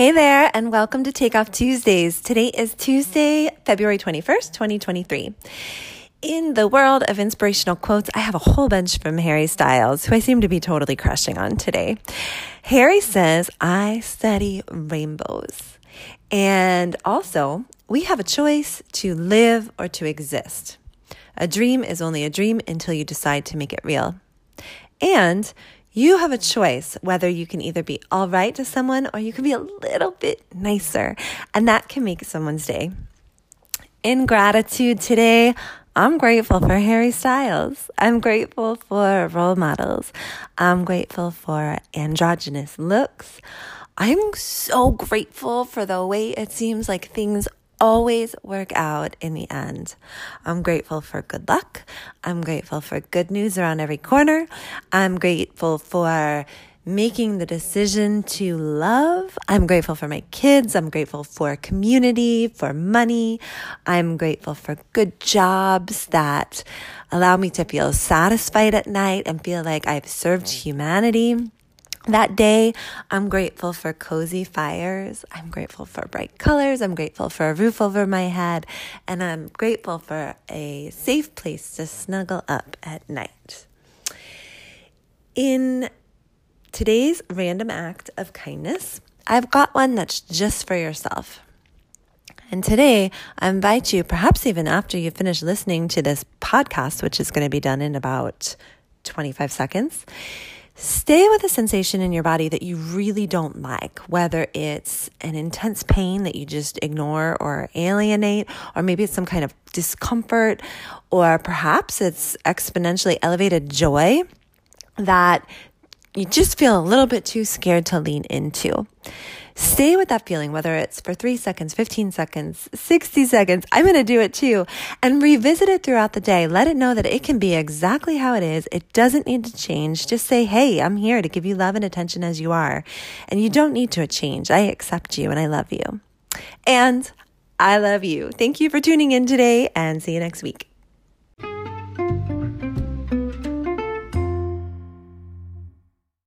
Hey there, and welcome to Takeoff Tuesdays. Today is Tuesday, February 21st, 2023. In the world of inspirational quotes, I have a whole bunch from Harry Styles, who I seem to be totally crushing on today. Harry says, "I study rainbows." And also, we have a choice to live or to exist. A dream is only a dream until you decide to make it real. And you have a choice whether you can either be all right to someone or you can be a little bit nicer, and that can make someone's day. In gratitude today, I'm grateful for Harry Styles. I'm grateful for role models. I'm grateful for androgynous looks. I'm so grateful for the way it seems like things always work out in the end. I'm grateful for good luck. I'm grateful for good news around every corner. I'm grateful for making the decision to love. I'm grateful for my kids. I'm grateful for community, for money. I'm grateful for good jobs that allow me to feel satisfied at night and feel like I've served humanity that day. I'm grateful for cozy fires. I'm grateful for bright colors. I'm grateful for a roof over my head. And I'm grateful for a safe place to snuggle up at night. In today's random act of kindness, I've got one that's just for yourself. And today, I invite you, perhaps even after you finish listening to this podcast, which is going to be done in about 25 seconds, stay with a sensation in your body that you really don't like, whether it's an intense pain that you just ignore or alienate, or maybe it's some kind of discomfort, or perhaps it's exponentially elevated joy that you just feel a little bit too scared to lean into. Stay with that feeling, whether it's for 3 seconds, 15 seconds, 60 seconds. I'm going to do it too. And revisit it throughout the day. Let it know that it can be exactly how it is. It doesn't need to change. Just say, hey, I'm here to give you love and attention as you are. And you don't need to change. I accept you and I love you. And I love you. Thank you for tuning in today and see you next week.